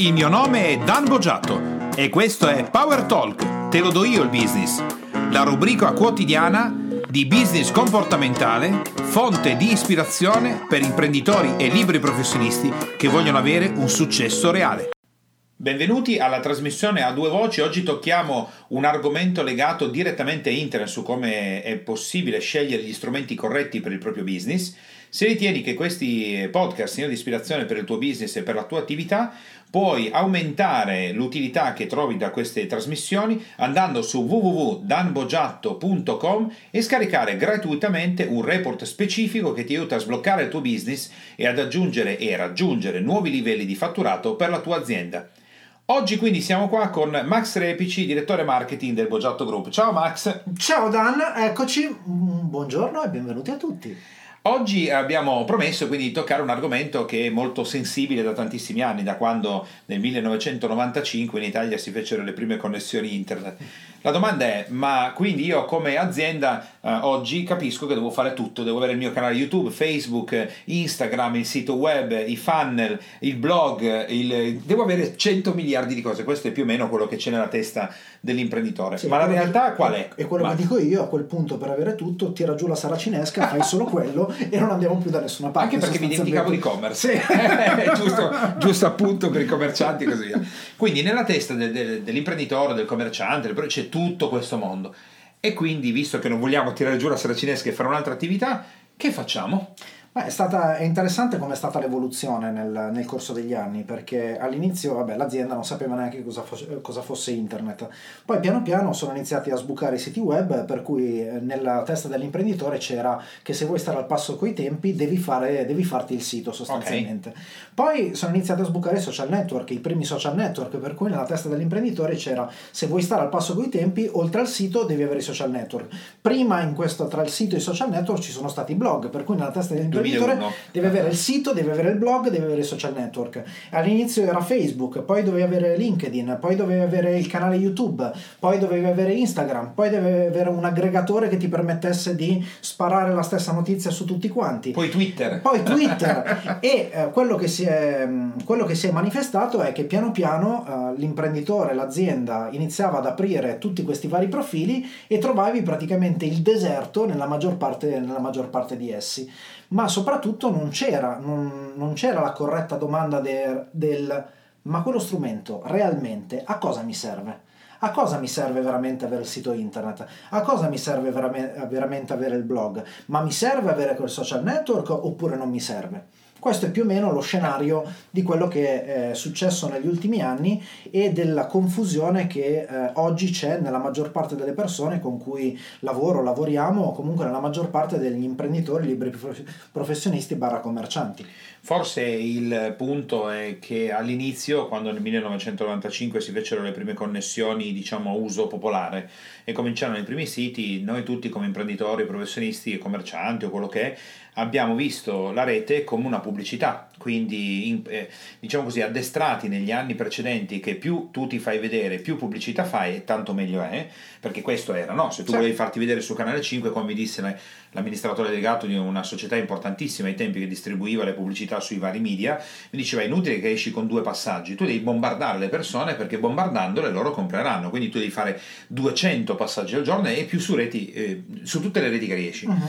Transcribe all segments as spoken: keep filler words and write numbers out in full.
Il mio nome è Dan Boggiato e questo è Power Talk, te lo do io il business, la rubrica quotidiana di business comportamentale, fonte di ispirazione per imprenditori e liberi professionisti che vogliono avere un successo reale. Benvenuti alla trasmissione A due voci. Oggi tocchiamo un argomento legato direttamente a internet, su come è possibile scegliere gli strumenti corretti per il proprio business. Se ritieni che questi podcast siano di ispirazione per il tuo business e per la tua attività, puoi aumentare l'utilità che trovi da queste trasmissioni andando su w w w punto dan bogiatto punto com e scaricare gratuitamente un report specifico che ti aiuta a sbloccare il tuo business e ad aggiungere e raggiungere nuovi livelli di fatturato per la tua azienda. Oggi quindi siamo qua con Max Repici, direttore marketing del Boggiatto Group. Ciao Max! Ciao Dan, eccoci, buongiorno e benvenuti a tutti. Oggi abbiamo promesso quindi di toccare un argomento che è molto sensibile da tantissimi anni, da quando nel millenovecentonovantacinque in Italia si fecero le prime connessioni internet. La domanda è, ma quindi io come azienda eh, oggi capisco che devo fare tutto, devo avere il mio canale YouTube, Facebook, Instagram, il sito web, i funnel, il blog, il... devo avere cento miliardi di cose, questo è più o meno quello che c'è nella testa dell'imprenditore, sì, ma la realtà che... qual è? E quello ma... che dico io, a quel punto per avere tutto tira giù la saracinesca, fai solo quello e non andiamo più da nessuna parte. Anche perché mi dimenticavo di commerce, sì. giusto, giusto appunto per i commercianti e così via. Quindi nella testa de, de, dell'imprenditore, del commerciante, c'è tutto questo mondo. E quindi, visto che non vogliamo tirare giù la saracinesca e fare un'altra attività, che facciamo? Beh, è stata è interessante come è stata l'evoluzione nel, nel corso degli anni, perché all'inizio vabbè, l'azienda non sapeva neanche cosa, fo- cosa fosse internet, poi piano piano sono iniziati a sbucare i siti web, per cui nella testa dell'imprenditore c'era che se vuoi stare al passo coi tempi devi, fare, devi farti il sito sostanzialmente. Okay. Poi sono iniziati a sbucare i social network, i primi social network, per cui nella testa dell'imprenditore c'era se vuoi stare al passo coi tempi oltre al sito devi avere i social network. Prima in questo, tra il sito e i social network ci sono stati i blog, per cui nella testa dell'imprenditore duemilauno deve avere il sito, deve avere il blog, deve avere i social network. All'inizio era Facebook, poi dovevi avere LinkedIn, poi dovevi avere il canale YouTube, poi dovevi avere Instagram, poi dovevi avere un aggregatore che ti permettesse di sparare la stessa notizia su tutti quanti, poi Twitter, poi Twitter. E eh, quello, che si è, quello che si è manifestato è che piano piano eh, l'imprenditore, l'azienda iniziava ad aprire tutti questi vari profili e trovavi praticamente il deserto nella maggior parte, nella maggior parte di essi. Ma soprattutto non c'era, non, non c'era la corretta domanda de, del ma quello strumento realmente a cosa mi serve? A cosa mi serve veramente avere il sito internet? A cosa mi serve veramente, veramente avere il blog? Ma mi serve avere quel social network oppure non mi serve? Questo è più o meno lo scenario di quello che è successo negli ultimi anni e della confusione che eh, oggi c'è nella maggior parte delle persone con cui lavoro, lavoriamo, o comunque nella maggior parte degli imprenditori, liberi professionisti barra commercianti. Forse il punto è che all'inizio, quando nel millenovecentonovantacinque si fecero le prime connessioni, diciamo a uso popolare, e cominciarono i primi siti, noi tutti come imprenditori, professionisti, commercianti o quello che è, abbiamo visto la rete come una pubblicità, quindi in, eh, diciamo così addestrati negli anni precedenti che più tu ti fai vedere, più pubblicità fai e tanto meglio è, perché questo era, no? Se tu sì. volevi farti vedere su Canale cinque, come mi disse l'amministratore delegato di una società importantissima ai tempi che distribuiva le pubblicità sui vari media, mi diceva è inutile che esci con due passaggi, tu devi bombardare le persone perché bombardandole loro compreranno, quindi tu devi fare duecento passaggi al giorno e più su reti, eh, su tutte le reti che riesci. Uh-huh.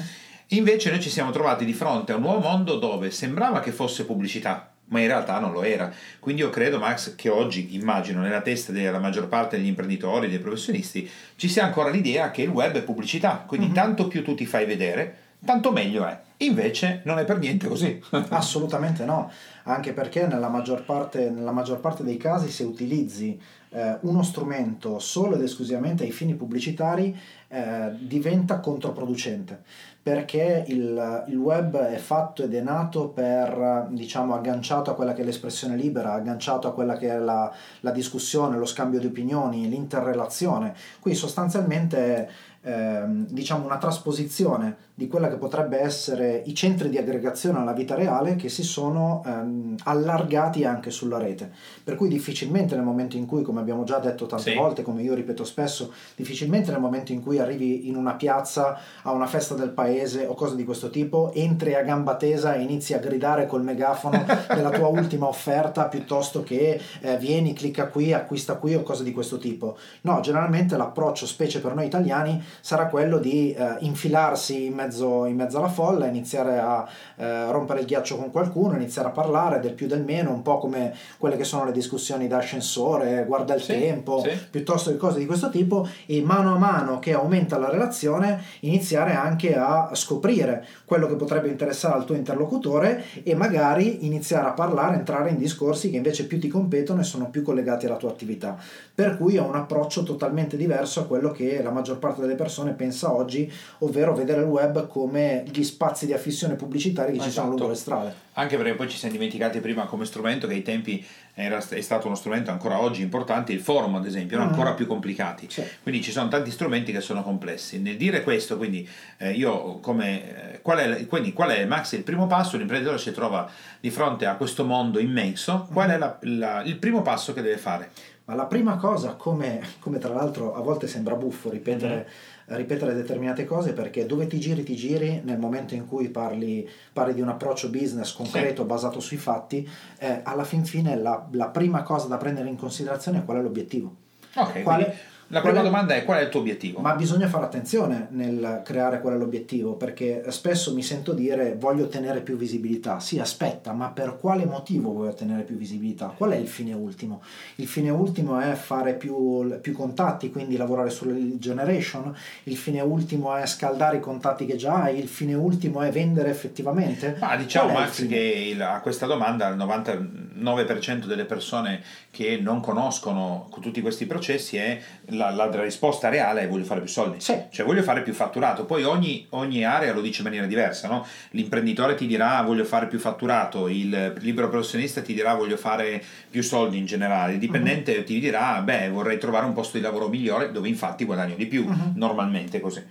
Invece noi ci siamo trovati di fronte a un nuovo mondo dove sembrava che fosse pubblicità, ma in realtà non lo era. Quindi io credo, Max, che oggi, immagino, nella testa della maggior parte degli imprenditori, dei professionisti, ci sia ancora l'idea che il web è pubblicità, quindi mm-hmm. tanto più tu ti fai vedere, tanto meglio è. Invece non è per niente così. Assolutamente no, anche perché nella maggior parte, nella maggior parte dei casi se utilizzi eh, uno strumento solo ed esclusivamente ai fini pubblicitari eh, diventa controproducente, perché il, il web è fatto ed è nato per, diciamo, agganciato a quella che è l'espressione libera, agganciato a quella che è la, la discussione, lo scambio di opinioni, l'interrelazione. Qui sostanzialmente eh, diciamo una trasposizione di quella che potrebbe essere eh, i centri di aggregazione alla vita reale che si sono ehm, allargati anche sulla rete, per cui difficilmente nel momento in cui, come abbiamo già detto tante sì. volte, come io ripeto spesso, difficilmente nel momento in cui arrivi in una piazza, a una festa del paese o cose di questo tipo, entri a gamba tesa e inizi a gridare col megafono della tua ultima offerta, piuttosto che eh, vieni, clicca qui, acquista qui o cose di questo tipo. No, generalmente l'approccio, specie per noi italiani, sarà quello di eh, infilarsi in mezzo, in mezzo alla folla, iniziare a eh, rompere il ghiaccio con qualcuno, iniziare a parlare del più del meno, un po' come quelle che sono le discussioni da ascensore, guarda il sì, tempo, sì. piuttosto che cose di questo tipo, e mano a mano che aumenta la relazione iniziare anche a scoprire quello che potrebbe interessare al tuo interlocutore e magari iniziare a parlare, entrare in discorsi che invece più ti competono e sono più collegati alla tua attività. Per cui è un approccio totalmente diverso a quello che la maggior parte delle persone pensa oggi, ovvero vedere il web come gli spazi di affissione pubblicitari che esatto. ci sono lungo le strade. Anche perché poi ci siamo dimenticati prima come strumento che ai tempi era, è stato uno strumento ancora oggi importante, il forum ad esempio, erano mm. ancora più complicati. Sì. Quindi ci sono tanti strumenti che sono complessi. Nel dire questo, quindi eh, io come eh, qual è quindi qual è Max il primo passo? L'imprenditore si trova di fronte a questo mondo immenso, qual è la, la, il primo passo che deve fare? Ma la prima cosa, come, come tra l'altro a volte sembra buffo ripetere mm-hmm. ripetere determinate cose, perché dove ti giri ti giri, nel momento in cui parli, parli di un approccio business concreto sì. basato sui fatti, eh, alla fin fine la, la prima cosa da prendere in considerazione è qual è l'obiettivo. Ok, quale, la prima quale, domanda è: qual è il tuo obiettivo? Ma bisogna fare attenzione nel creare qual è l'obiettivo, perché spesso mi sento dire voglio ottenere più visibilità. Sì, aspetta, ma per quale motivo vuoi ottenere più visibilità? Qual è il fine ultimo? Il fine ultimo è fare più, più contatti, quindi lavorare sulla lead generation. Il fine ultimo è scaldare i contatti che già hai. Il fine ultimo è vendere effettivamente. Ma diciamo, Max, che a questa domanda il novantanove per cento delle persone che non conoscono tutti questi processi è la, la, la risposta reale è voglio fare più soldi, sì. cioè voglio fare più fatturato. Poi ogni, ogni area lo dice in maniera diversa, no? L'imprenditore ti dirà voglio fare più fatturato, il libero professionista ti dirà voglio fare più soldi in generale, il dipendente uh-huh. ti dirà beh vorrei trovare un posto di lavoro migliore dove infatti guadagno di più, uh-huh. normalmente così.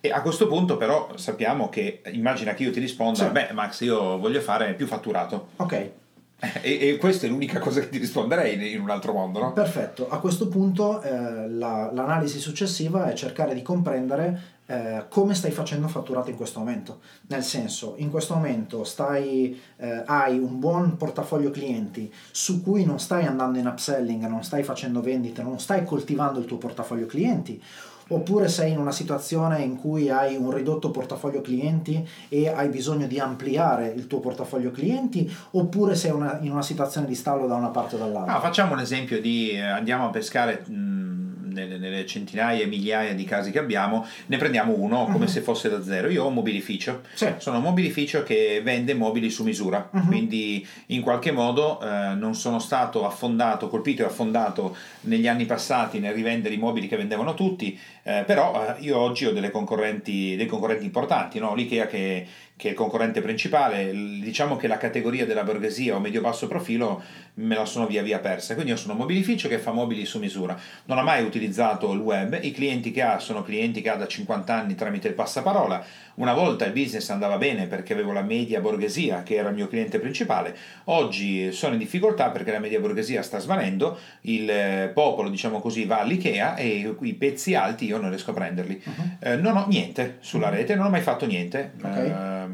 E a questo punto però sappiamo che, immagina che io ti risponda sì. beh Max io voglio fare più fatturato, ok. E, e questa è l'unica cosa che ti risponderei in un altro mondo, no? Perfetto. A questo punto eh, la, l'analisi successiva è cercare di comprendere Eh, come stai facendo fatturato in questo momento, nel senso, in questo momento stai eh, hai un buon portafoglio clienti su cui non stai andando in upselling, non stai facendo vendite, non stai coltivando il tuo portafoglio clienti, oppure sei in una situazione in cui hai un ridotto portafoglio clienti e hai bisogno di ampliare il tuo portafoglio clienti, oppure sei una, in una situazione di stallo da una parte o dall'altra. No, facciamo un esempio di eh, andiamo a pescare mh, nelle centinaia e migliaia di casi che abbiamo, ne prendiamo uno come uh-huh. se fosse da zero. Io ho un mobilificio, sì. sono un mobilificio che vende mobili su misura, uh-huh. quindi in qualche modo eh, non sono stato affondato, colpito e affondato negli anni passati nel rivendere i mobili che vendevano tutti, eh, però eh, io oggi ho delle concorrenti, dei concorrenti importanti, no? L'IKEA che che è il concorrente principale, diciamo che la categoria della borghesia o medio-basso profilo me la sono via via persa. Quindi io sono un mobilificio che fa mobili su misura, non ha mai utilizzato il web, i clienti che ha sono clienti che ha da cinquanta anni tramite il passaparola. Una volta il business andava bene perché avevo la media borghesia che era il mio cliente principale, oggi sono in difficoltà perché la media borghesia sta svanendo, il popolo diciamo così va all'IKEA e i pezzi alti io non riesco a prenderli. Uh-huh. eh, non ho niente sulla rete, non ho mai fatto niente. Okay. eh,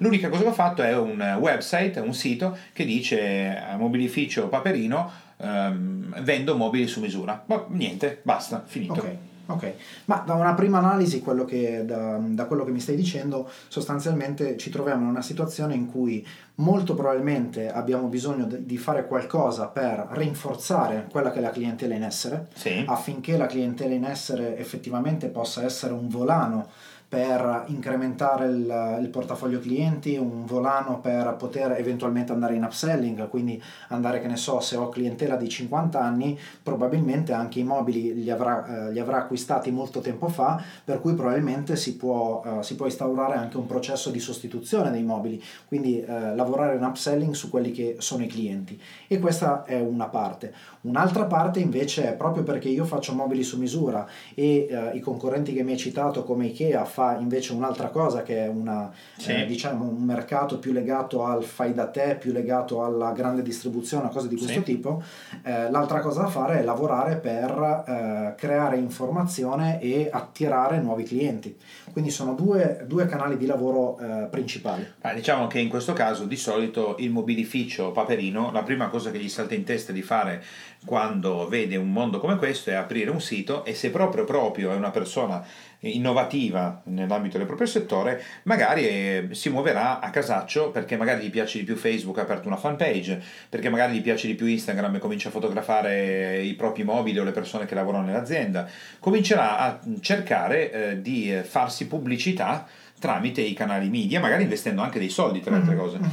L'unica cosa che ho fatto è un website, un sito che dice mobilificio Paperino, ehm, vendo mobili su misura. Ma niente, basta, finito. Okay. Ok, ma da una prima analisi, quello che, da, da quello che mi stai dicendo, sostanzialmente ci troviamo in una situazione in cui molto probabilmente abbiamo bisogno de, di fare qualcosa per rinforzare quella che è la clientela in essere, sì. affinché la clientela in essere effettivamente possa essere un volano per incrementare il, il portafoglio clienti, un volano per poter eventualmente andare in upselling, quindi andare, che ne so, se ho clientela di cinquanta anni probabilmente anche i mobili li avrà, eh, li avrà acquistati molto tempo fa, per cui probabilmente si può, eh, si può instaurare anche un processo di sostituzione dei mobili, quindi eh, lavorare in upselling su quelli che sono i clienti. E questa è una parte. Un'altra parte invece è proprio perché io faccio mobili su misura e eh, i concorrenti che mi hai citato come IKEA fa invece un'altra cosa, che è una, sì. eh, diciamo un mercato più legato al fai da te, più legato alla grande distribuzione, a cose di questo sì. tipo, eh, l'altra cosa da fare è lavorare per eh, creare informazione e attirare nuovi clienti. Quindi sono due, due canali di lavoro eh, principali. Ah, diciamo che in questo caso di solito il mobilificio paperino, la prima cosa che gli salta in testa di fare quando vede un mondo come questo è aprire un sito, e se proprio proprio è una persona innovativa nell'ambito del proprio settore, magari si muoverà a casaccio, perché magari gli piace di più Facebook, ha aperto una fan page, perché magari gli piace di più Instagram e comincia a fotografare i propri mobili o le persone che lavorano nell'azienda. Comincerà a cercare eh, di farsi pubblicità tramite i canali media, magari investendo anche dei soldi tra le altre cose. Mm-hmm.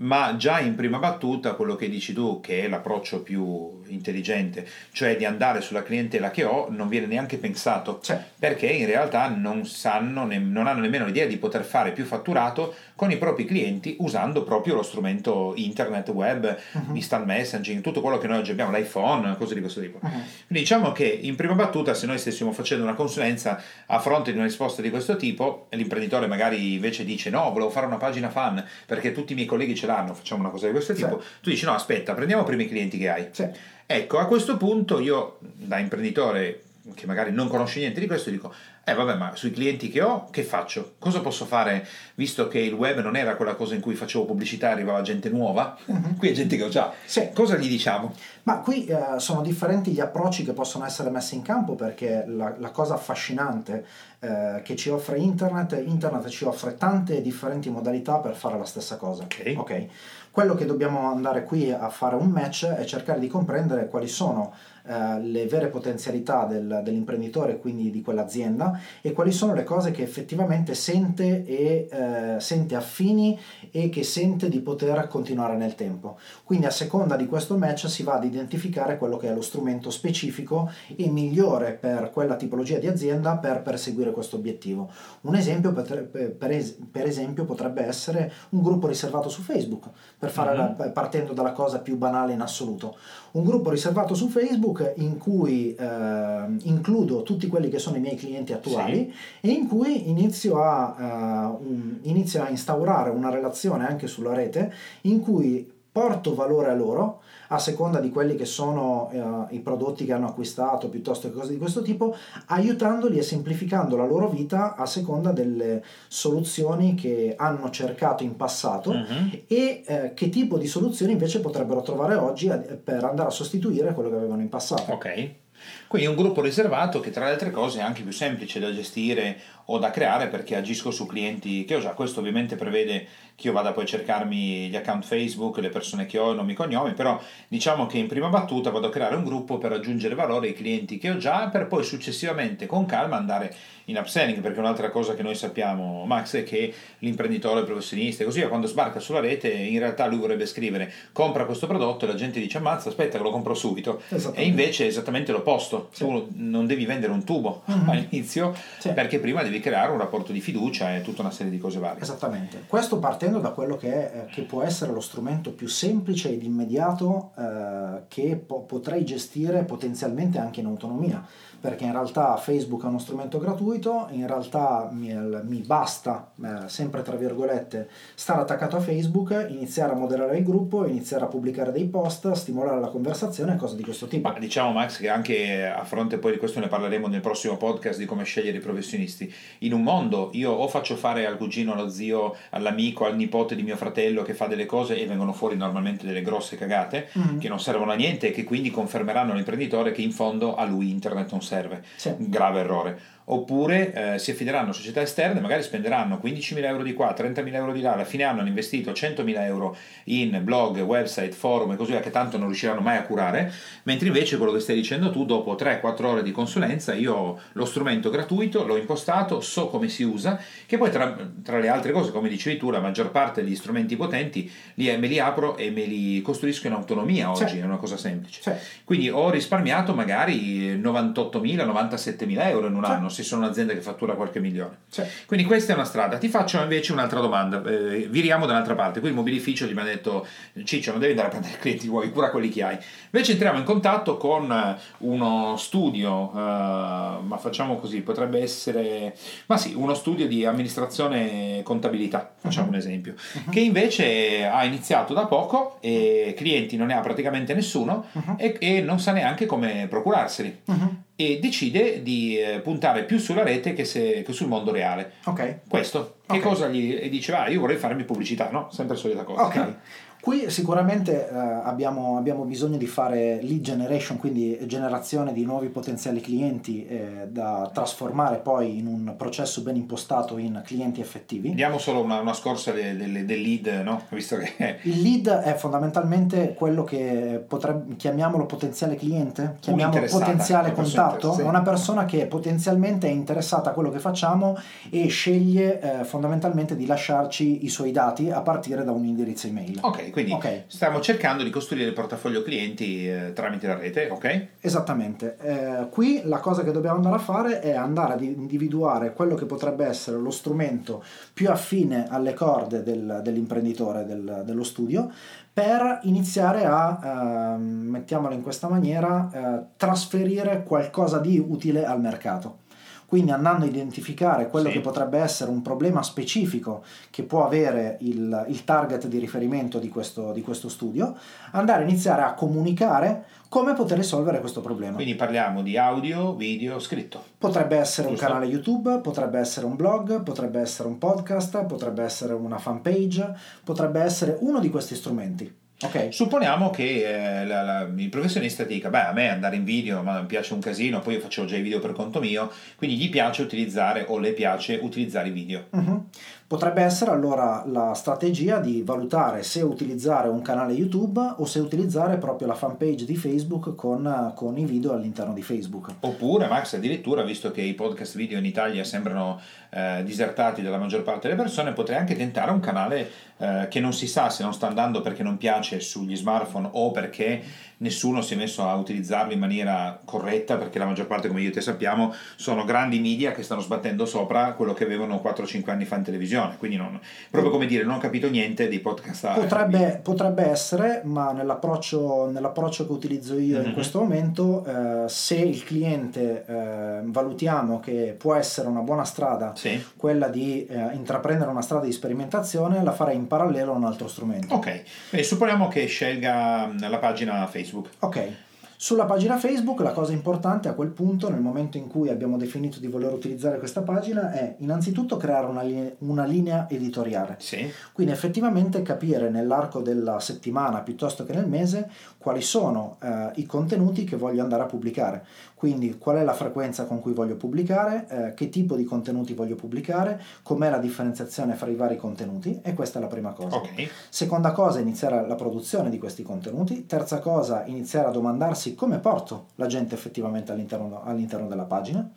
Ma già in prima battuta quello che dici tu, che è l'approccio più intelligente, cioè di andare sulla clientela che ho, non viene neanche pensato, cioè. Perché in realtà non sanno, non hanno nemmeno l'idea di poter fare più fatturato con i propri clienti usando proprio lo strumento internet, web, uh-huh. instant messaging, tutto quello che noi oggi abbiamo, l'iPhone, cose di questo tipo. Uh-huh. Quindi diciamo che in prima battuta, se noi stessimo facendo una consulenza a fronte di una risposta di questo tipo, l'imprenditore magari invece dice no, volevo fare una pagina fan perché tutti i miei colleghi ce l'hanno, facciamo una cosa di questo tipo, sì. tu dici no, aspetta, prendiamo prima i clienti che hai. Sì. Ecco, a questo punto io, da imprenditore che magari non conosce niente di questo, dico eh vabbè, ma sui clienti che ho che faccio? Cosa posso fare, visto che il web non era quella cosa in cui facevo pubblicità e arrivava gente nuova? Uh-huh. Qui è gente che ho già. Sì. Cosa gli diciamo? Ma qui eh, sono differenti gli approcci che possono essere messi in campo, perché la, la cosa affascinante eh, che ci offre internet, internet ci offre tante differenti modalità per fare la stessa cosa. Ok. okay. Quello che dobbiamo andare qui a fare un match è cercare di comprendere quali sono eh, le vere potenzialità del, dell'imprenditore, quindi di quell'azienda, e quali sono le cose che effettivamente sente e eh, sente affini e che sente di poter continuare nel tempo. Quindi a seconda di questo match si va ad identificare quello che è lo strumento specifico e migliore per quella tipologia di azienda per perseguire questo obiettivo. Un esempio potre, per, es- per esempio potrebbe essere un gruppo riservato su Facebook, per fare la, partendo dalla cosa più banale in assoluto, un gruppo riservato su Facebook in cui eh, includo tutti quelli che sono i miei clienti attuali, sì. e in cui inizio a, uh, un, inizio a instaurare una relazione anche sulla rete in cui porto valore a loro, a seconda di quelli che sono eh, i prodotti che hanno acquistato, piuttosto che cose di questo tipo, aiutandoli e semplificando la loro vita a seconda delle soluzioni che hanno cercato in passato, uh-huh. e eh, che tipo di soluzioni invece potrebbero trovare oggi a, per andare a sostituire quello che avevano in passato. Ok. Quindi un gruppo riservato che tra le altre cose è anche più semplice da gestire o da creare, perché agisco su clienti che ho già. Questo ovviamente prevede che io vada poi a cercarmi gli account Facebook, le persone che ho, nomi e cognomi, però diciamo che in prima battuta vado a creare un gruppo per aggiungere valore ai clienti che ho già, per poi successivamente con calma andare in upselling, perché un'altra cosa che noi sappiamo, Max, è che l'imprenditore, il professionista e così via, quando sbarca sulla rete in realtà lui vorrebbe scrivere compra questo prodotto e la gente dice ammazza, aspetta che lo compro subito, e invece è esattamente l'opposto. Sì. Tu non devi vendere un tubo mm-hmm. all'inizio, sì. perché prima devi creare un rapporto di fiducia e tutta una serie di cose varie. Esattamente, questo partendo da quello che, è, che può essere lo strumento più semplice ed immediato eh, che po- potrei gestire potenzialmente anche in autonomia, perché in realtà Facebook è uno strumento gratuito, in realtà mi, mi basta, eh, sempre tra virgolette, stare attaccato a Facebook, iniziare a moderare il gruppo, iniziare a pubblicare dei post, stimolare la conversazione e cose di questo tipo. Ma diciamo, Max, che anche a fronte, poi di questo ne parleremo nel prossimo podcast, di come scegliere i professionisti. In un mondo io o faccio fare al cugino, allo zio, all'amico, al nipote di mio fratello che fa delle cose e vengono fuori normalmente delle grosse cagate mm-hmm. che non servono a niente e che quindi confermeranno all'imprenditore che in fondo a lui internet non serve. Sì. Grave errore. Oppure eh, si affideranno a società esterne, magari spenderanno quindicimila euro di qua, trentamila euro di là, alla fine hanno investito centomila euro in blog, website, forum e così via, che tanto non riusciranno mai a curare, mentre invece quello che stai dicendo tu, dopo tre quattro ore di consulenza io ho lo strumento gratuito, l'ho impostato, so come si usa, che poi tra, tra le altre cose, come dicevi tu, la maggior parte degli strumenti potenti li, me li apro e me li costruisco in autonomia oggi, sì. è una cosa semplice. Sì. Quindi ho risparmiato magari novantottomila novantasettemila euro in un sì. anno, ci sono aziende che fattura qualche milione. Cioè, quindi questa è una strada. Ti faccio invece un'altra domanda, eh, viriamo dall'altra parte. Qui il mobilificio gli mi ha detto: Ciccio, non devi andare a prendere clienti nuovi, cura quelli che hai. Invece entriamo in contatto con uno studio, eh, ma facciamo così, potrebbe essere, ma sì, uno studio di amministrazione e contabilità, facciamo uh-huh. un esempio, uh-huh. che invece ha iniziato da poco e clienti non ne ha praticamente nessuno uh-huh. e, e non sa neanche come procurarseli. Uh-huh. E decide di puntare più sulla rete che, se, che sul mondo reale. Ok. Questo. Che okay. cosa gli e diceva? Ah, io vorrei farmi pubblicità, no? Sempre solita cosa. Ok. Dai. Qui sicuramente eh, abbiamo, abbiamo bisogno di fare lead generation, quindi generazione di nuovi potenziali clienti eh, da trasformare poi in un processo ben impostato in clienti effettivi. Diamo solo una, una scorsa del de, de lead, no? Visto che... Il lead è fondamentalmente quello che potrebbe, chiamiamolo potenziale cliente, chiamiamolo potenziale contatto, sì. Una persona che potenzialmente è interessata a quello che facciamo e sceglie eh, fondamentalmente di lasciarci i suoi dati a partire da un indirizzo email. Ok. Quindi okay. stiamo cercando di costruire il portafoglio clienti eh, tramite la rete, ok? Esattamente. Eh, qui la cosa che dobbiamo andare a fare è andare ad individuare quello che potrebbe essere lo strumento più affine alle corde del, dell'imprenditore, del, dello studio, per iniziare a, eh, mettiamolo in questa maniera, eh, trasferire qualcosa di utile al mercato. Quindi andando a identificare quello sì. che potrebbe essere un problema specifico che può avere il, il target di riferimento di questo, di questo studio, andare a iniziare a comunicare come poter risolvere questo problema. Quindi parliamo di audio, video, scritto. Potrebbe essere Giusto. un canale YouTube, potrebbe essere un blog, potrebbe essere un podcast, potrebbe essere una fanpage, potrebbe essere uno di questi strumenti. Okay. Supponiamo che eh, la, la, il professionista ti dica: beh, a me andare in video ma mi piace un casino, poi io facevo già i video per conto mio, quindi gli piace utilizzare o le piace utilizzare i video. Uh-huh. Potrebbe essere allora la strategia di valutare se utilizzare un canale YouTube o se utilizzare proprio la fanpage di Facebook con, con i video all'interno di Facebook. Oppure, Max, addirittura, visto che i podcast video in Italia sembrano eh, disertati dalla maggior parte delle persone, potrei anche tentare un canale eh, che non si sa se non sta andando perché non piace sugli smartphone o perché nessuno si è messo a utilizzarlo in maniera corretta, perché la maggior parte, come io e te sappiamo, sono grandi media che stanno sbattendo sopra quello che avevano quattro o cinque anni fa in televisione. Quindi non, proprio come dire, non ho capito niente dei podcast. Potrebbe, potrebbe essere, ma nell'approccio, nell'approccio che utilizzo io mm-hmm. in questo momento, eh, se il cliente eh, valutiamo che può essere una buona strada, sì. quella di eh, intraprendere una strada di sperimentazione, la farei in parallelo a un altro strumento. Ok, e supponiamo che scelga la pagina Facebook. Ok. Sulla pagina Facebook la cosa importante a quel punto, nel momento in cui abbiamo definito di voler utilizzare questa pagina, è innanzitutto creare una linea, una linea editoriale. Sì. Quindi effettivamente capire nell'arco della settimana piuttosto che nel mese quali sono eh, i contenuti che voglio andare a pubblicare. Quindi qual è la frequenza con cui voglio pubblicare, eh, che tipo di contenuti voglio pubblicare, com'è la differenziazione fra i vari contenuti, e questa è la prima cosa. Okay. Seconda cosa, iniziare la produzione di questi contenuti. Terza cosa, iniziare a domandarsi come porto la gente effettivamente all'interno, all'interno della pagina.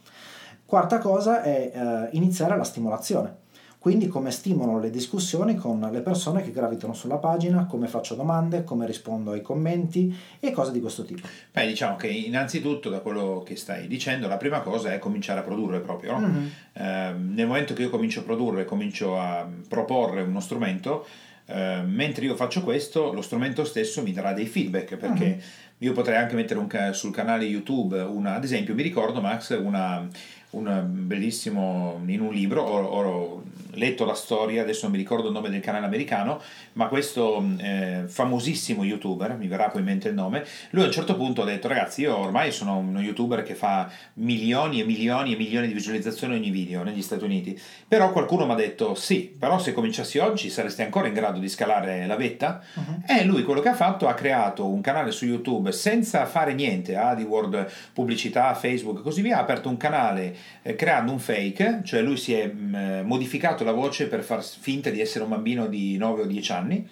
Quarta cosa è eh, iniziare la stimolazione, quindi come stimolo le discussioni con le persone che gravitano sulla pagina, come faccio domande, come rispondo ai commenti e cose di questo tipo. Beh, diciamo che innanzitutto, da quello che stai dicendo, la prima cosa è cominciare a produrre proprio, no? Mm-hmm. Eh, nel momento che io comincio a produrre, comincio a proporre uno strumento, eh, mentre io faccio questo lo strumento stesso mi darà dei feedback, perché mm-hmm. io potrei anche mettere un ca- sul canale YouTube una, ad esempio, mi ricordo, Max, una, un bellissimo, in un libro ho, ho letto la storia, adesso non mi ricordo il nome del canale americano, ma questo eh, famosissimo youtuber, mi verrà poi in mente il nome, lui a un certo punto ha detto: ragazzi, io ormai sono uno youtuber che fa milioni e milioni e milioni di visualizzazioni ogni video negli Stati Uniti, però qualcuno mi ha detto: sì, però se cominciassi oggi saresti ancora in grado di scalare la vetta? Uh-huh. E lui quello che ha fatto, ha creato un canale su YouTube senza fare niente, AdWords, pubblicità, Facebook e così via, ha aperto un canale eh, creando un fake, cioè lui si è mh, modificato la voce per far finta di essere un bambino di nove o dieci anni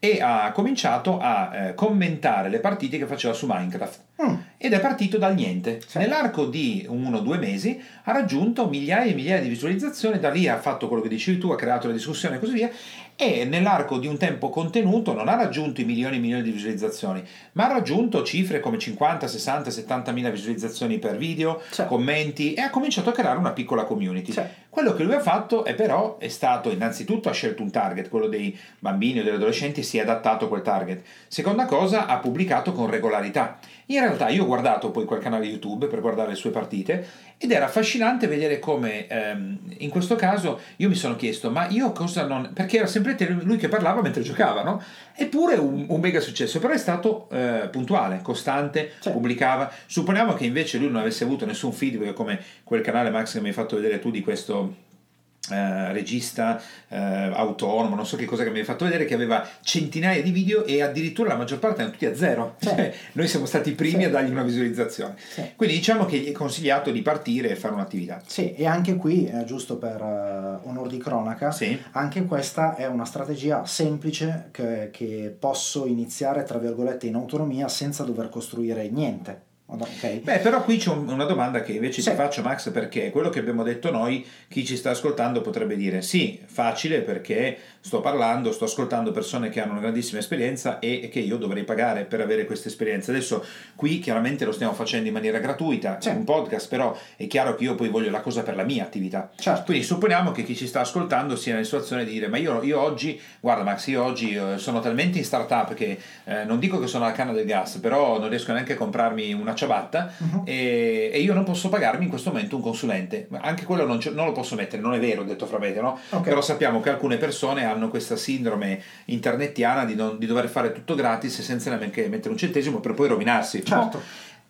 e ha cominciato a eh, commentare le partite che faceva su Minecraft. Mm. Ed è partito dal niente. Sì. Nell'arco di uno o due mesi ha raggiunto migliaia e migliaia di visualizzazioni, da lì ha fatto quello che dicevi tu, ha creato la discussione e così via, e nell'arco di un tempo contenuto non ha raggiunto i milioni e milioni di visualizzazioni, ma ha raggiunto cifre come cinquanta, sessanta, settantamila visualizzazioni per video, c'è. Commenti, e ha cominciato a creare una piccola community. C'è. Quello che lui ha fatto è però è stato, innanzitutto ha scelto un target, quello dei bambini o degli adolescenti, si è adattato a quel target. Seconda cosa, ha pubblicato con regolarità. In realtà io ho guardato poi quel canale YouTube per guardare le sue partite ed era affascinante vedere come ehm, in questo caso io mi sono chiesto ma io cosa non... perché era sempre lui che parlava mentre giocava, no? Eppure un, un mega successo, però è stato eh, puntuale, costante, cioè. Pubblicava. Supponiamo che invece lui non avesse avuto nessun feedback come quel canale Max che mi hai fatto vedere tu di questo... Uh, regista uh, autonomo, non so che cosa, che mi hai fatto vedere, che aveva centinaia di video e addirittura la maggior parte erano tutti a zero, cioè, noi siamo stati i primi, sì, a dargli una visualizzazione, sì. Quindi diciamo che gli è consigliato di partire e fare un'attività, sì, e anche qui eh, giusto per uh, onor di cronaca, sì, anche questa è una strategia semplice che, che posso iniziare tra virgolette in autonomia senza dover costruire niente. Okay. Beh, però qui c'è una domanda che invece, sì, ti faccio, Max, perché quello che abbiamo detto noi, chi ci sta ascoltando potrebbe dire sì, facile, perché sto parlando, sto ascoltando persone che hanno una grandissima esperienza e che io dovrei pagare per avere questa esperienza. Adesso qui chiaramente lo stiamo facendo in maniera gratuita, c'è un podcast, però è chiaro che io poi voglio la cosa per la mia attività, certo. Quindi supponiamo che chi ci sta ascoltando sia nella situazione di dire ma io, io oggi, guarda Max, io oggi sono talmente in startup che eh, non dico che sono alla canna del gas, però non riesco neanche a comprarmi una ciabatta, uh-huh. e, e io non posso pagarmi in questo momento un consulente, anche quello non, non lo posso mettere, non è vero, ho detto fra me, no? Okay. Però sappiamo che alcune persone hanno questa sindrome internettiana di, non, di dover fare tutto gratis e senza neanche mettere un centesimo per poi rovinarsi, certo. No?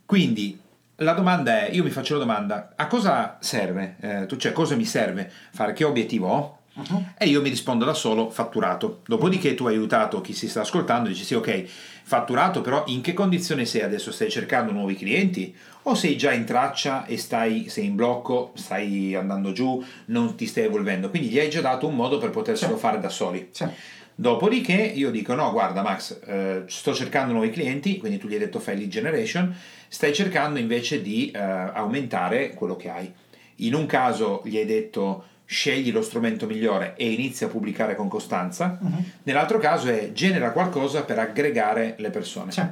Quindi la domanda è, io mi faccio la domanda, a cosa serve, eh, tu, cioè cosa mi serve fare, che obiettivo ho? Uh-huh. E io mi rispondo da solo, fatturato. Dopodiché tu hai aiutato chi si sta ascoltando, dici sì, ok, fatturato, però in che condizione sei adesso? Stai cercando nuovi clienti o sei già in traccia e stai, sei in blocco, stai andando giù, non ti stai evolvendo? Quindi gli hai già dato un modo per poterselo, sì, fare da soli, sì. Dopodiché io dico no, guarda Max, eh, sto cercando nuovi clienti, quindi tu gli hai detto fai lead generation, stai cercando invece di eh, aumentare quello che hai. In un caso gli hai detto scegli lo strumento migliore e inizia a pubblicare con costanza, uh-huh. Nell'altro caso è genera qualcosa per aggregare le persone, c'è.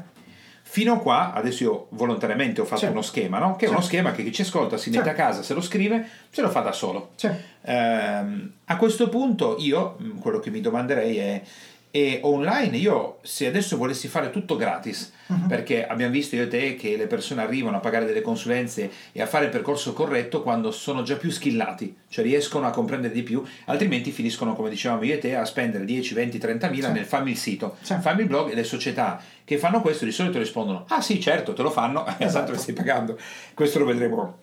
Fino a qua adesso io volontariamente ho fatto, c'è, uno schema, no? Che è, c'è, uno schema che chi ci ascolta si, c'è, mette a casa, se lo scrive, se lo fa da solo, ehm, a questo punto io quello che mi domanderei è, e online io se adesso volessi fare tutto gratis, uh-huh. Perché abbiamo visto io e te che le persone arrivano a pagare delle consulenze e a fare il percorso corretto quando sono già più skillati, cioè riescono a comprendere di più, altrimenti finiscono come dicevamo io e te a spendere dieci, venti, trenta mila, sì, nel fammi il sito, sì, fammi il blog, e le società che fanno questo di solito rispondono ah sì certo te lo fanno, esatto, tanto lo stai pagando, questo lo vedremo.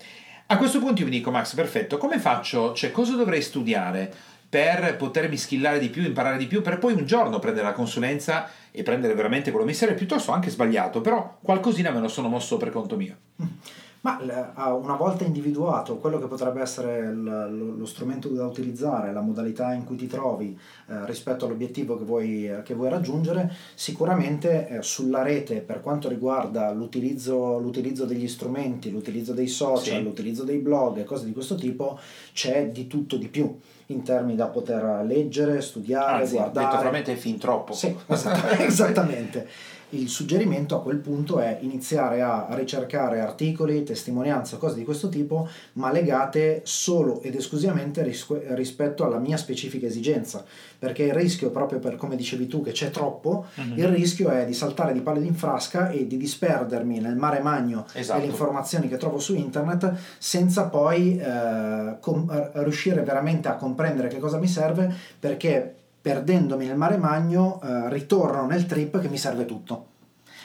A questo punto io mi dico Max perfetto, come faccio, cioè cosa dovrei studiare per potermi skillare di più, imparare di più, per poi un giorno prendere la consulenza e prendere veramente quello mi serve, piuttosto anche sbagliato, però qualcosina me lo sono mosso per conto mio. Ma una volta individuato quello che potrebbe essere lo strumento da utilizzare, la modalità in cui ti trovi eh, rispetto all'obiettivo che vuoi, che vuoi raggiungere, sicuramente eh, sulla rete per quanto riguarda l'utilizzo, l'utilizzo degli strumenti, l'utilizzo dei social, sì, l'utilizzo dei blog e cose di questo tipo, c'è di tutto di più. In termini da poter leggere, studiare, anzi, guardare, detto veramente fin troppo, sì, esattamente, esattamente. Il suggerimento a quel punto è iniziare a ricercare articoli, testimonianze, cose di questo tipo, ma legate solo ed esclusivamente ris- rispetto alla mia specifica esigenza, perché il rischio, proprio per come dicevi tu che c'è troppo, mm-hmm, il rischio è di saltare di palo in frasca e di disperdermi nel mare magno, esatto, delle informazioni che trovo su internet senza poi eh, com- riuscire veramente a comprendere che cosa mi serve, perché perdendomi nel mare magno eh, ritorno nel trip che mi serve tutto,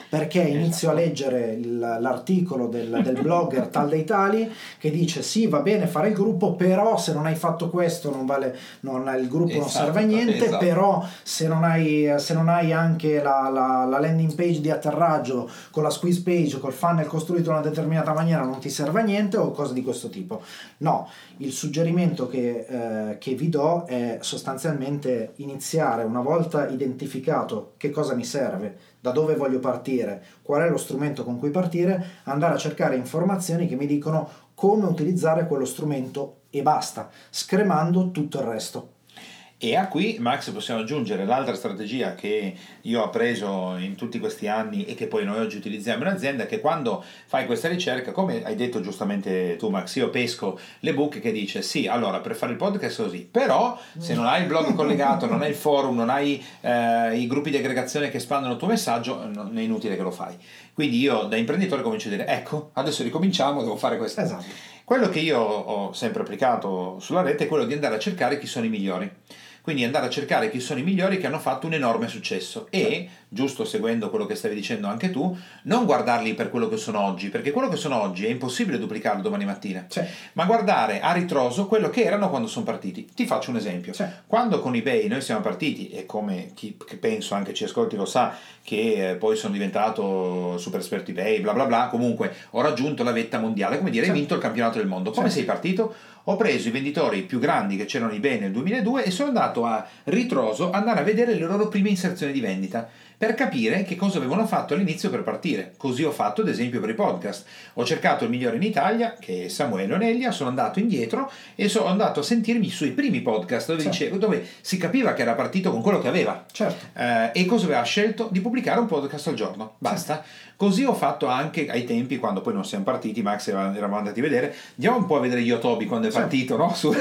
perché inizio a leggere il, l'articolo del, del blogger tal dei tali che dice sì va bene fare il gruppo, però se non hai fatto questo non vale, non, il gruppo, esatto, non serve a niente, esatto, però se non hai, se non hai anche la, la, la landing page di atterraggio con la squeeze page, col funnel costruito in una determinata maniera non ti serve a niente, o cose di questo tipo. No, il suggerimento che, eh, che vi do è sostanzialmente iniziare, una volta identificato che cosa mi serve, da dove voglio partire, qual è lo strumento con cui partire, andare a cercare informazioni che mi dicono come utilizzare quello strumento e basta, scremando tutto il resto. E a qui, Max, possiamo aggiungere l'altra strategia che io ho preso in tutti questi anni e che poi noi oggi utilizziamo in azienda, che quando fai questa ricerca, come hai detto giustamente tu, Max, io pesco le buche che dice sì, allora per fare il podcast così, però se non hai il blog collegato, non hai il forum, non hai eh, i gruppi di aggregazione che espandono il tuo messaggio, non è inutile che lo fai. Quindi io da imprenditore comincio a dire ecco, adesso ricominciamo, devo fare questo. Esatto. Quello che io ho sempre applicato sulla rete è quello di andare a cercare chi sono i migliori. Quindi andare a cercare chi sono i migliori che hanno fatto un enorme successo e, giusto seguendo quello che stavi dicendo anche tu, non guardarli per quello che sono oggi, perché quello che sono oggi è impossibile duplicarlo domani mattina, c'è. Ma guardare a ritroso quello che erano quando sono partiti. Ti faccio un esempio. C'è. Quando con eBay noi siamo partiti, e come chi che penso anche ci ascolti lo sa, che poi sono diventato super esperto eBay, bla bla bla, comunque ho raggiunto la vetta mondiale, come dire, c'è. Hai vinto il campionato del mondo. Come c'è. Sei partito? Ho preso i venditori più grandi che c'erano eBay nel duemiladue e sono andato a ritroso andare a vedere le loro prime inserzioni di vendita per capire che cosa avevano fatto all'inizio per partire. Così ho fatto ad esempio per i podcast. Ho cercato il migliore in Italia, che è Samuele Onelia, sono andato indietro e sono andato a sentirmi i suoi primi podcast dove, certo. dicevo, dove si capiva che era partito con quello che aveva, certo. eh, e cosa aveva scelto di pubblicare un podcast al giorno. Basta. Certo. Così ho fatto anche ai tempi, quando poi non siamo partiti, Max, eravamo andati a vedere, andiamo un po' a vedere Yotobi quando è partito, no? Su,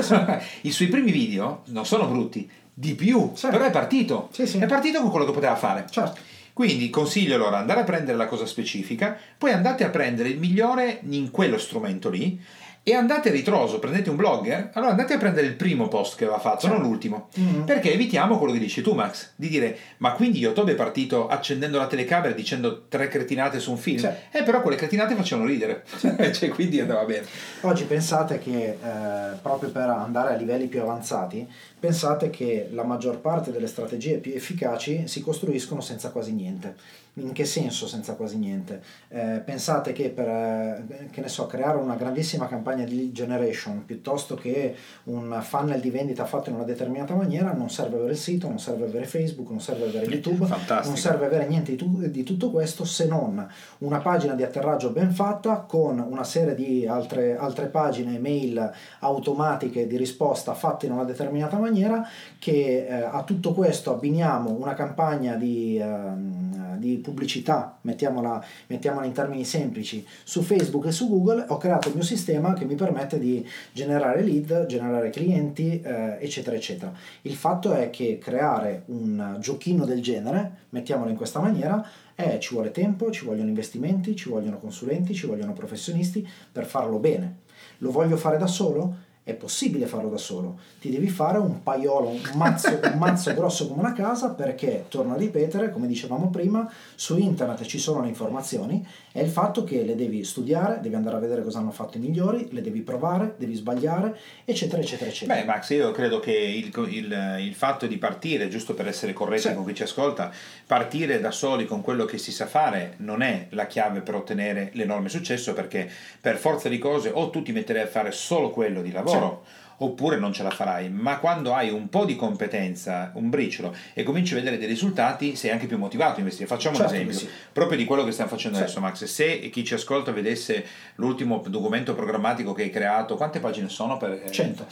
i suoi primi video non sono brutti, di più, certo. però è partito, sì, sì. è partito con quello che poteva fare. Certo. Quindi consiglio allora andare a prendere la cosa specifica, poi andate a prendere il migliore in quello strumento lì, e andate a ritroso, prendete un blogger, allora andate a prendere il primo post che aveva fatto, certo. non l'ultimo, mm-hmm. perché evitiamo quello che dici tu, Max, di dire ma quindi Yotobi è partito accendendo la telecamera dicendo tre cretinate su un film, certo. eh però quelle cretinate facevano ridere, certo. cioè, quindi andava bene. Oggi pensate che eh, proprio per andare a livelli più avanzati, pensate che la maggior parte delle strategie più efficaci si costruiscono senza quasi niente. In che senso senza quasi niente? Eh, pensate che per eh, che ne so, creare una grandissima campagna di lead generation piuttosto che un funnel di vendita fatto in una determinata maniera, non serve avere il sito, non serve avere Facebook, non serve avere YouTube, fantastico. Non serve avere niente di, tu- di tutto questo, se non una pagina di atterraggio ben fatta con una serie di altre, altre pagine mail automatiche di risposta fatte in una determinata maniera. Maniera che eh, a tutto questo abbiniamo una campagna di, eh, di pubblicità, mettiamola, mettiamola in termini semplici, su Facebook e su Google. Ho creato il mio sistema che mi permette di generare lead, generare clienti, eh, eccetera eccetera. Il fatto è che creare un giochino del genere, mettiamolo in questa maniera, eh, ci vuole tempo, ci vogliono investimenti, ci vogliono consulenti, ci vogliono professionisti per farlo bene. Lo voglio fare da solo? È possibile farlo da solo, ti devi fare un paiolo, un mazzo, un mazzo grosso come una casa, perché, torno a ripetere, come dicevamo prima, su internet ci sono le informazioni, è il fatto che le devi studiare, devi andare a vedere cosa hanno fatto i migliori, le devi provare, devi sbagliare, eccetera, eccetera, eccetera. Beh, Max, io credo che il, il, il fatto di partire, giusto per essere corretti sì. con chi ci ascolta, partire da soli con quello che si sa fare non è la chiave per ottenere l'enorme successo, perché per forza di cose o tu ti metterai a fare solo quello di lavoro, sì. oppure non ce la farai. Ma quando hai un po' di competenza, un briciolo, e cominci a vedere dei risultati, sei anche più motivato a investire. Facciamo certo un esempio sì. proprio di quello che stiamo facendo certo. adesso, Max. Se chi ci ascolta vedesse l'ultimo documento programmatico che hai creato, quante pagine sono? Per cento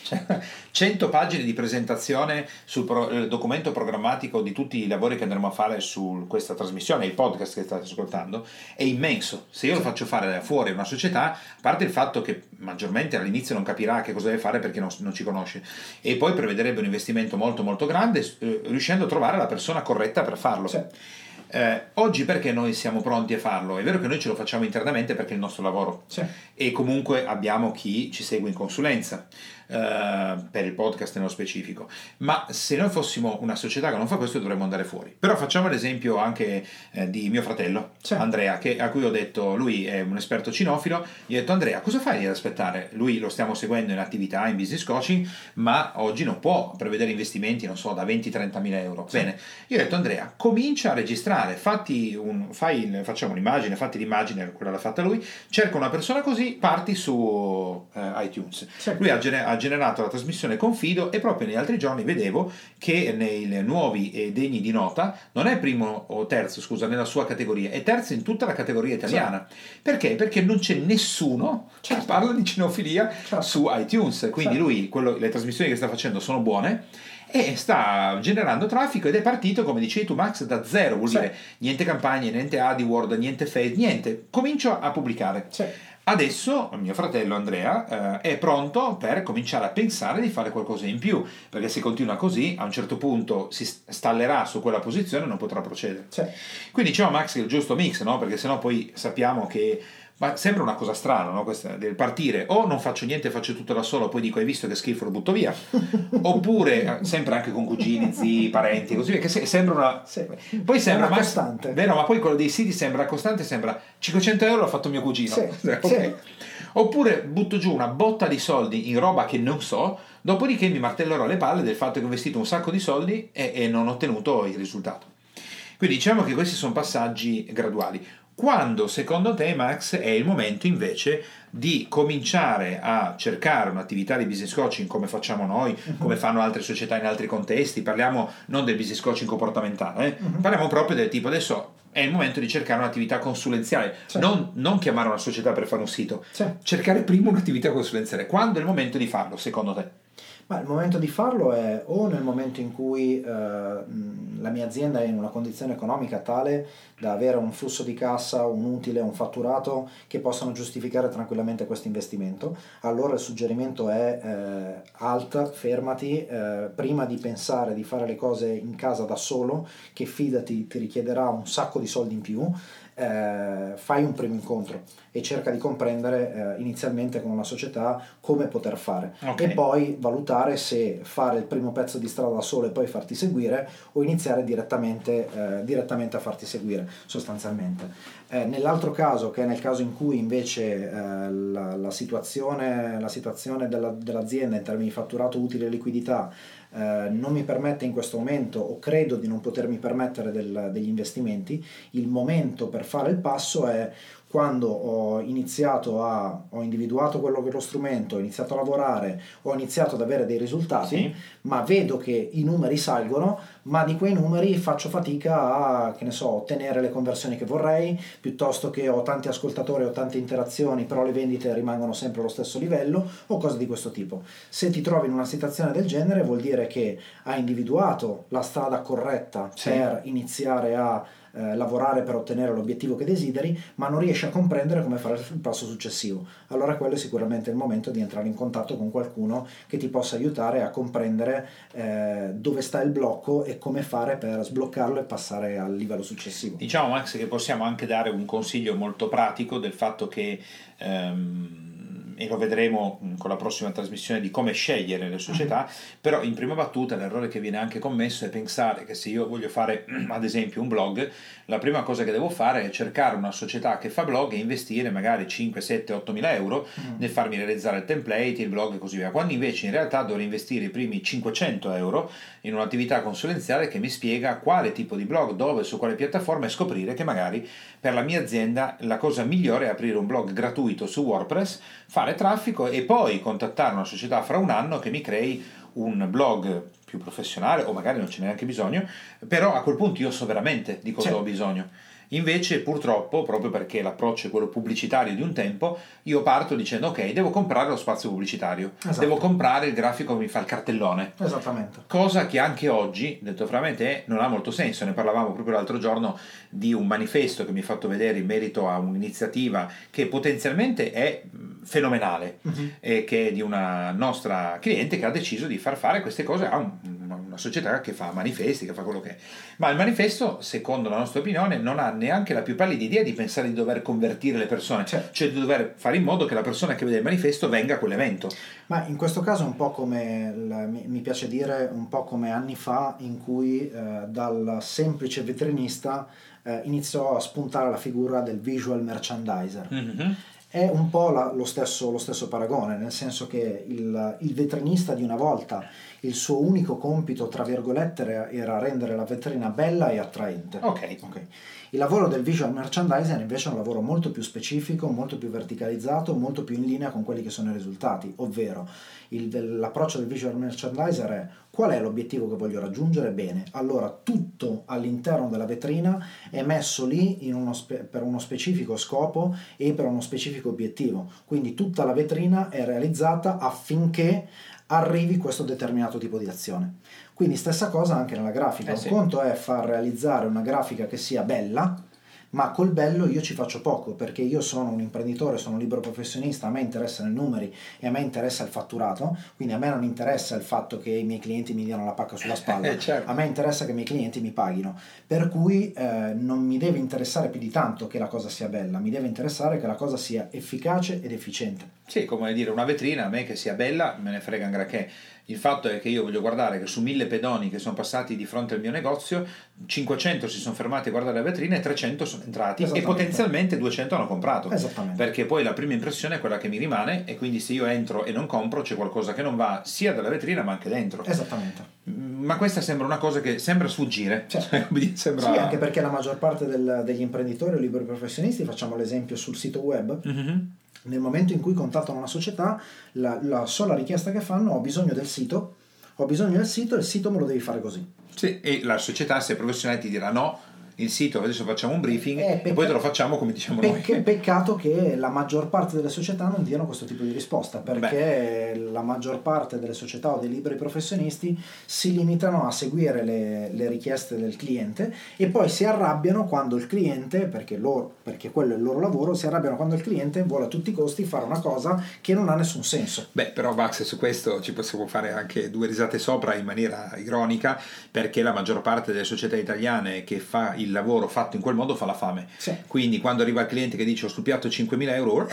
cento pagine di presentazione sul pro- documento programmatico di tutti i lavori che andremo a fare su questa trasmissione, il podcast che state ascoltando, è immenso. Se io lo faccio fare da fuori una società, a parte il fatto che maggiormente all'inizio non capirà che cosa deve fare perché non non ci conosce, e poi prevederebbe un investimento molto molto grande, eh, riuscendo a trovare la persona corretta per farlo. Sì. Eh, oggi perché noi siamo pronti a farlo? È vero che noi ce lo facciamo internamente perché è il nostro lavoro, sì. e comunque abbiamo chi ci segue in consulenza, eh, per il podcast nello specifico, ma se noi fossimo una società che non fa questo dovremmo andare fuori. Però facciamo l'esempio anche eh, di mio fratello, sì. Andrea, che, a cui ho detto, lui è un esperto cinofilo, gli ho detto Andrea cosa fai ad aspettare? Lui lo stiamo seguendo in attività, in business coaching, ma oggi non può prevedere investimenti, non so, da venti trenta mila euro. Sì. Bene, io ho detto Andrea comincia a registrare. Fatti un, fai, facciamo un'immagine, fatti l'immagine, quella l'ha fatta lui, cerca una persona così, parti su eh, iTunes. Certo. Lui ha, gener- ha generato la trasmissione Confido, e proprio negli altri giorni vedevo che nei nuovi e degni di nota non è primo o terzo, scusa, nella sua categoria, è terzo in tutta la categoria italiana. Certo. Perché? Perché non c'è nessuno certo. che parla di cinefilia certo. su iTunes, quindi certo. lui quello, le trasmissioni che sta facendo sono buone. e sta generando traffico ed è partito, come dicevi tu Max, da zero, vuol sì. dire niente campagne, niente AdWords, niente Facebook, niente, comincio a pubblicare. Sì. Adesso mio fratello Andrea eh, è pronto per cominciare a pensare di fare qualcosa in più, perché se continua così a un certo punto si stallerà su quella posizione e non potrà procedere. Sì. Quindi diciamo Max che è il giusto mix, no? Perché sennò poi sappiamo che ma sembra una cosa strana, no? Questa, del partire o non faccio niente, faccio tutto da solo, poi dico hai visto che schifo, lo butto via, oppure sempre anche con cugini, zii, parenti e così via, che se, sembra una sì. poi sembra una ma, costante, vero? Ma poi quello dei siti sembra costante, sembra cinquecento euro l'ha fatto mio cugino, sì. Okay. Sì. Oppure butto giù una botta di soldi in roba che non so, dopodiché mi martellerò le palle del fatto che ho investito un sacco di soldi e, e non ho ottenuto il risultato. Quindi diciamo che questi sono passaggi graduali. Quando secondo te, Max, è il momento invece di cominciare a cercare un'attività di business coaching come facciamo noi, uh-huh. come fanno altre società in altri contesti? Parliamo non del business coaching comportamentale, eh? uh-huh. parliamo proprio del tipo adesso è il momento di cercare un'attività consulenziale, cioè. non, non chiamare una società per fare un sito, cioè. cercare prima un'attività consulenziale. Quando è il momento di farlo, secondo te? Ma il momento di farlo è o nel momento in cui eh, la mia azienda è in una condizione economica tale da avere un flusso di cassa, un utile, un fatturato che possano giustificare tranquillamente questo investimento, allora il suggerimento è eh, alta, fermati, eh, prima di pensare di fare le cose in casa da solo, che fidati ti richiederà un sacco di soldi in più. Eh, fai un primo incontro e cerca di comprendere eh, inizialmente con una società come poter fare, okay. e poi valutare se fare il primo pezzo di strada da solo e poi farti seguire o iniziare direttamente, eh, direttamente a farti seguire sostanzialmente. Eh, nell'altro caso, che è nel caso in cui invece eh, la, la situazione, la situazione della, dell'azienda in termini di fatturato, utile e liquidità Uh, non mi permette in questo momento, o credo di non potermi permettere del, degli investimenti, il momento per fare il passo è quando ho iniziato a ho individuato quello che è lo strumento, ho iniziato a lavorare, ho iniziato ad avere dei risultati, sì. ma vedo che i numeri salgono, ma di quei numeri faccio fatica a, che ne so, ottenere le conversioni che vorrei, piuttosto che ho tanti ascoltatori, ho tante interazioni, però le vendite rimangono sempre allo stesso livello o cose di questo tipo. Se ti trovi in una situazione del genere, vuol dire che hai individuato la strada corretta, sì. per iniziare a Eh, lavorare per ottenere l'obiettivo che desideri, ma non riesci a comprendere come fare il passo successivo. Allora quello è sicuramente il momento di entrare in contatto con qualcuno che ti possa aiutare a comprendere eh, dove sta il blocco e come fare per sbloccarlo e passare al livello successivo. Diciamo Max che possiamo anche dare un consiglio molto pratico del fatto che ehm... e lo vedremo con la prossima trasmissione di come scegliere le società, uh-huh. però in prima battuta l'errore che viene anche commesso è pensare che se io voglio fare ad esempio un blog, la prima cosa che devo fare è cercare una società che fa blog e investire magari cinque, sette, otto mila euro uh-huh. nel farmi realizzare il template, il blog e così via, quando invece in realtà dovrei investire i primi cinquecento euro in un'attività consulenziale che mi spiega quale tipo di blog, dove, su quale piattaforma, e scoprire che magari per la mia azienda la cosa migliore è aprire un blog gratuito su WordPress, fare traffico e poi contattare una società fra un anno che mi crei un blog più professionale, o magari non ce n'è neanche bisogno, però a quel punto io so veramente di cosa C'è. ho bisogno. Invece purtroppo, proprio perché l'approccio è quello pubblicitario di un tempo, io parto dicendo ok, devo comprare lo spazio pubblicitario, esatto. devo comprare il grafico che mi fa il cartellone, esattamente, cosa che anche oggi, detto veramente, non ha molto senso. Ne parlavamo proprio l'altro giorno di un manifesto che mi ha fatto vedere in merito a un'iniziativa che potenzialmente è fenomenale, uh-huh. e che è di una nostra cliente che ha deciso di far fare queste cose a un una società che fa manifesti, che fa quello che è, ma il manifesto, secondo la nostra opinione, non ha neanche la più pallida idea di pensare di dover convertire le persone, cioè, cioè di dover fare in modo che la persona che vede il manifesto venga a quell'evento. Ma in questo caso è un po' come la, mi piace dire un po' come anni fa, in cui eh, dal semplice vetrinista eh, iniziò a spuntare la figura del visual merchandiser, mm-hmm. È un po' la, lo, stesso, lo stesso paragone, nel senso che il, il vetrinista di una volta, il suo unico compito, tra virgolette, era rendere la vetrina bella e attraente. Ok. okay. Il lavoro del visual merchandiser invece è un lavoro molto più specifico, molto più verticalizzato, molto più in linea con quelli che sono i risultati, ovvero il, l'approccio del visual merchandiser è: qual è l'obiettivo che voglio raggiungere? Bene, allora tutto all'interno della vetrina è messo lì in uno spe- per uno specifico scopo e per uno specifico specifico obiettivo, quindi tutta la vetrina è realizzata affinché arrivi questo determinato tipo di azione. Quindi stessa cosa anche nella grafica, eh un sì. conto è far realizzare una grafica che sia bella, ma col bello io ci faccio poco, perché io sono un imprenditore, sono un libero professionista, a me interessano i numeri e a me interessa il fatturato, quindi a me non interessa il fatto che i miei clienti mi diano la pacca sulla spalla, eh, certo. a me interessa che i miei clienti mi paghino, per cui eh, non mi deve interessare più di tanto che la cosa sia bella, mi deve interessare che la cosa sia efficace ed efficiente. Sì, come dire, una vetrina a me che sia bella me ne frega un granché. Il fatto è che io voglio guardare che su mille pedoni che sono passati di fronte al mio negozio, cinquecento si sono fermati a guardare la vetrina e trecento sono entrati e potenzialmente duecento hanno comprato, perché poi la prima impressione è quella che mi rimane, e quindi se io entro e non compro c'è qualcosa che non va sia dalla vetrina ma anche dentro. Esattamente. Ma questa sembra una cosa che sembra sfuggire, cioè, sembra... Sì, anche perché la maggior parte del, degli imprenditori o liberi professionisti, facciamo l'esempio sul sito web, mm-hmm. nel momento in cui contattano una società, la, la sola richiesta che fanno è: ho bisogno del sito, ho bisogno del sito, il sito me lo devi fare così. Sì, e la società, se è professionale, ti dirà no, il sito adesso facciamo un briefing eh, peccato, e poi te lo facciamo come diciamo pecc- noi. Peccato che la maggior parte delle società non diano questo tipo di risposta, perché Beh. la maggior parte delle società o dei liberi professionisti si limitano a seguire le, le richieste del cliente e poi si arrabbiano quando il cliente, perché, loro, perché quello è il loro lavoro, si arrabbiano quando il cliente vuole a tutti i costi fare una cosa che non ha nessun senso. Beh, però Max, su questo ci possiamo fare anche due risate sopra in maniera ironica, perché la maggior parte delle società italiane che fa il lavoro fatto in quel modo fa la fame, sì. quindi quando arriva il cliente che dice ho stupiato cinquemila euro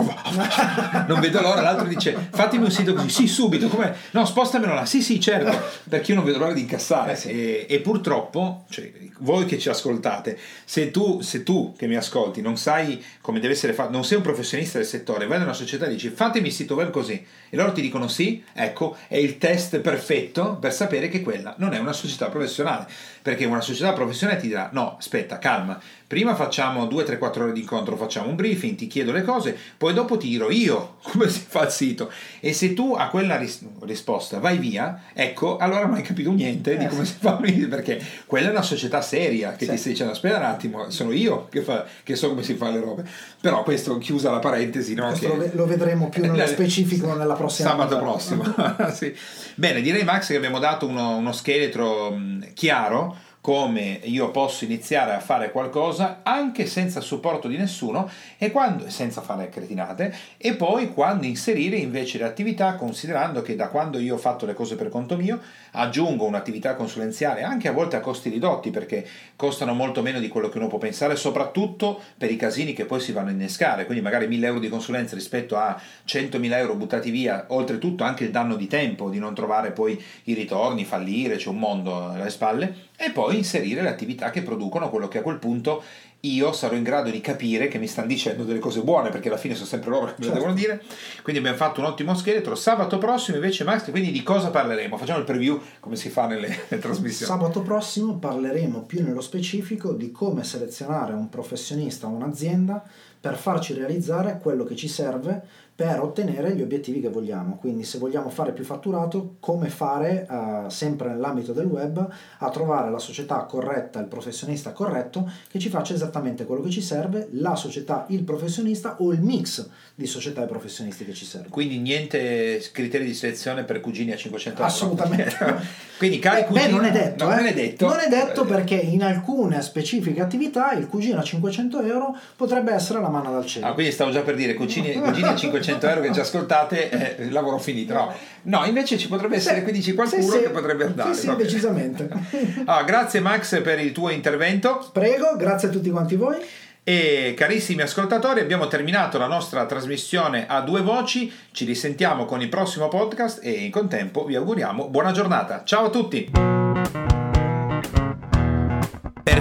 non vedo l'ora, l'altro dice fatemi un sito così, sì subito, com'è? No spostammelo là, sì sì certo, perché io non vedo l'ora di incassare, eh, sì. e, e purtroppo, cioè, voi che ci ascoltate, se tu, se tu che mi ascolti non sai come deve essere fatto, non sei un professionista del settore, vai da una società e dici fatemi il sito web così, e loro ti dicono sì, ecco è il test perfetto per sapere che quella non è una società professionale, perché una società professionale ti dirà no aspetta calma, prima facciamo due tre quattro ore di incontro, facciamo un briefing, ti chiedo le cose, poi dopo ti dirò io come si fa il sito, e se tu a quella ris- risposta vai via, ecco allora non hai capito niente eh, di come sì. si fa, perché quella è una società seria che sì. ti stai dicendo aspetta un attimo, sono io che, fa, che so come si fa le robe. Però questo, chiusa la parentesi, no? Che... lo, lo vedremo più nello specifico nella prossima sabato prossimo sì. Bene, direi Max che abbiamo dato uno, uno scheletro mh, chiaro come io posso iniziare a fare qualcosa anche senza supporto di nessuno e quando, senza fare cretinate, e poi quando inserire invece le attività, considerando che da quando io ho fatto le cose per conto mio aggiungo un'attività consulenziale anche a volte a costi ridotti, perché costano molto meno di quello che uno può pensare, soprattutto per i casini che poi si vanno a innescare, quindi magari mille euro di consulenza rispetto a centomila euro buttati via, oltretutto anche il danno di tempo di non trovare poi i ritorni, fallire, c'è un mondo alle spalle, e poi inserire le attività che producono quello che a quel punto io sarò in grado di capire che mi stanno dicendo delle cose buone, perché alla fine sono sempre loro che me certo. le devono dire. Quindi abbiamo fatto un ottimo scheletro. Sabato prossimo invece, Max, quindi di cosa parleremo? Facciamo il preview come si fa nelle, nelle trasmissioni. Sabato prossimo parleremo più nello specifico di come selezionare un professionista o un'azienda per farci realizzare quello che ci serve per ottenere gli obiettivi che vogliamo. Quindi se vogliamo fare più fatturato, come fare, eh, sempre nell'ambito del web, a trovare la società corretta, il professionista corretto, che ci faccia esattamente quello che ci serve, la società, il professionista o il mix di società e professionisti che ci serve. Quindi niente criteri di selezione per cugini a cinquecento euro? Assolutamente. Quindi cari cugini... Beh, non è detto, no, eh. non è detto. Non è detto, perché in alcune specifiche attività il cugino a cinquecento euro potrebbe essere la manna dal cielo. Ah, quindi stavo già per dire cugini, cugini a cinquecento euro che ci ascoltate, eh, lavoro finito. No, no, invece ci potrebbe essere, sì, quindi c'è qualcuno sì, che potrebbe andare. Sì, sì, decisamente. Ah, grazie Max per il tuo intervento. Prego, grazie a tutti quanti voi. E carissimi ascoltatori, abbiamo terminato la nostra trasmissione a due voci, ci risentiamo con il prossimo podcast e in contempo vi auguriamo buona giornata. Ciao a tutti! Per